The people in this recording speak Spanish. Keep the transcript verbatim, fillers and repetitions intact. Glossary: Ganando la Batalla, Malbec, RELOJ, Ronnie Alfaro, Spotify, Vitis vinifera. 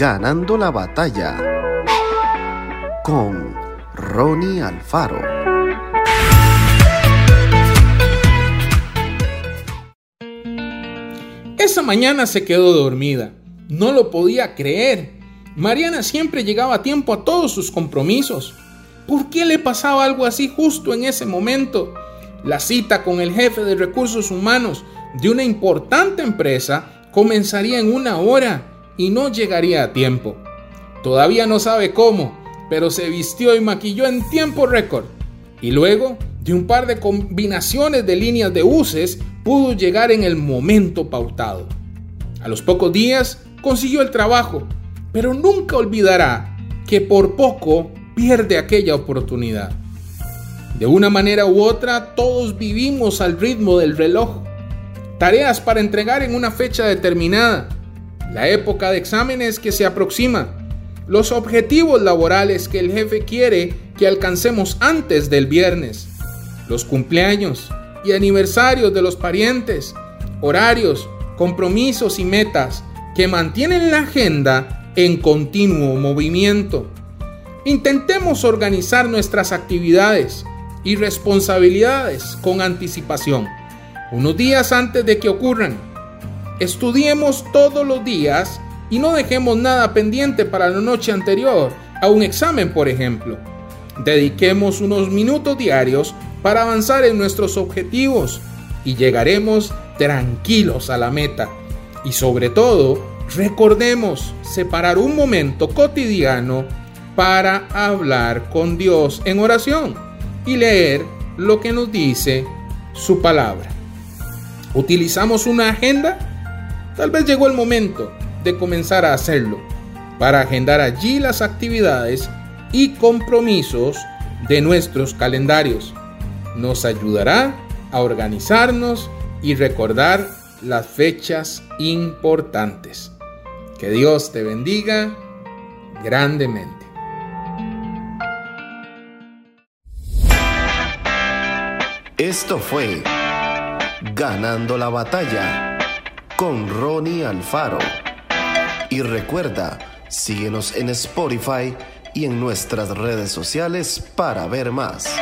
Ganando la batalla con Ronnie Alfaro. Esa mañana se quedó dormida. No lo podía creer. Mariana siempre llegaba a tiempo a todos sus compromisos. ¿Por qué le pasaba algo así justo en ese momento? La cita con el jefe de recursos humanos de una importante empresa comenzaría en una hora y no llegaría a tiempo. Todavía no sabe cómo, pero se vistió y maquilló en tiempo récord. Y luego de un par de combinaciones de líneas de buses, pudo llegar en el momento pautado. A los pocos días consiguió el trabajo, pero nunca olvidará que por poco pierde aquella oportunidad. De una manera u otra, todos vivimos al ritmo del reloj. Tareas para entregar en una fecha determinada, la época de exámenes que se aproxima, los objetivos laborales que el jefe quiere que alcancemos antes del viernes, los cumpleaños y aniversarios de los parientes, horarios, compromisos y metas que mantienen la agenda en continuo movimiento. Intentemos organizar nuestras actividades y responsabilidades con anticipación, unos días antes de que ocurran. Estudiemos todos los días y no dejemos nada pendiente para la noche anterior a un examen, por ejemplo. Dediquemos unos minutos diarios para avanzar en nuestros objetivos y llegaremos tranquilos a la meta. Y sobre todo, recordemos separar un momento cotidiano para hablar con Dios en oración y leer lo que nos dice su palabra. ¿Utilizamos una agenda? Tal vez llegó el momento de comenzar a hacerlo, para agendar allí las actividades y compromisos de nuestros calendarios. Nos ayudará a organizarnos y recordar las fechas importantes. Que Dios te bendiga grandemente. Esto fue Ganando la batalla con Ronnie Alfaro. Y recuerda, síguenos en Spotify y en nuestras redes sociales para ver más.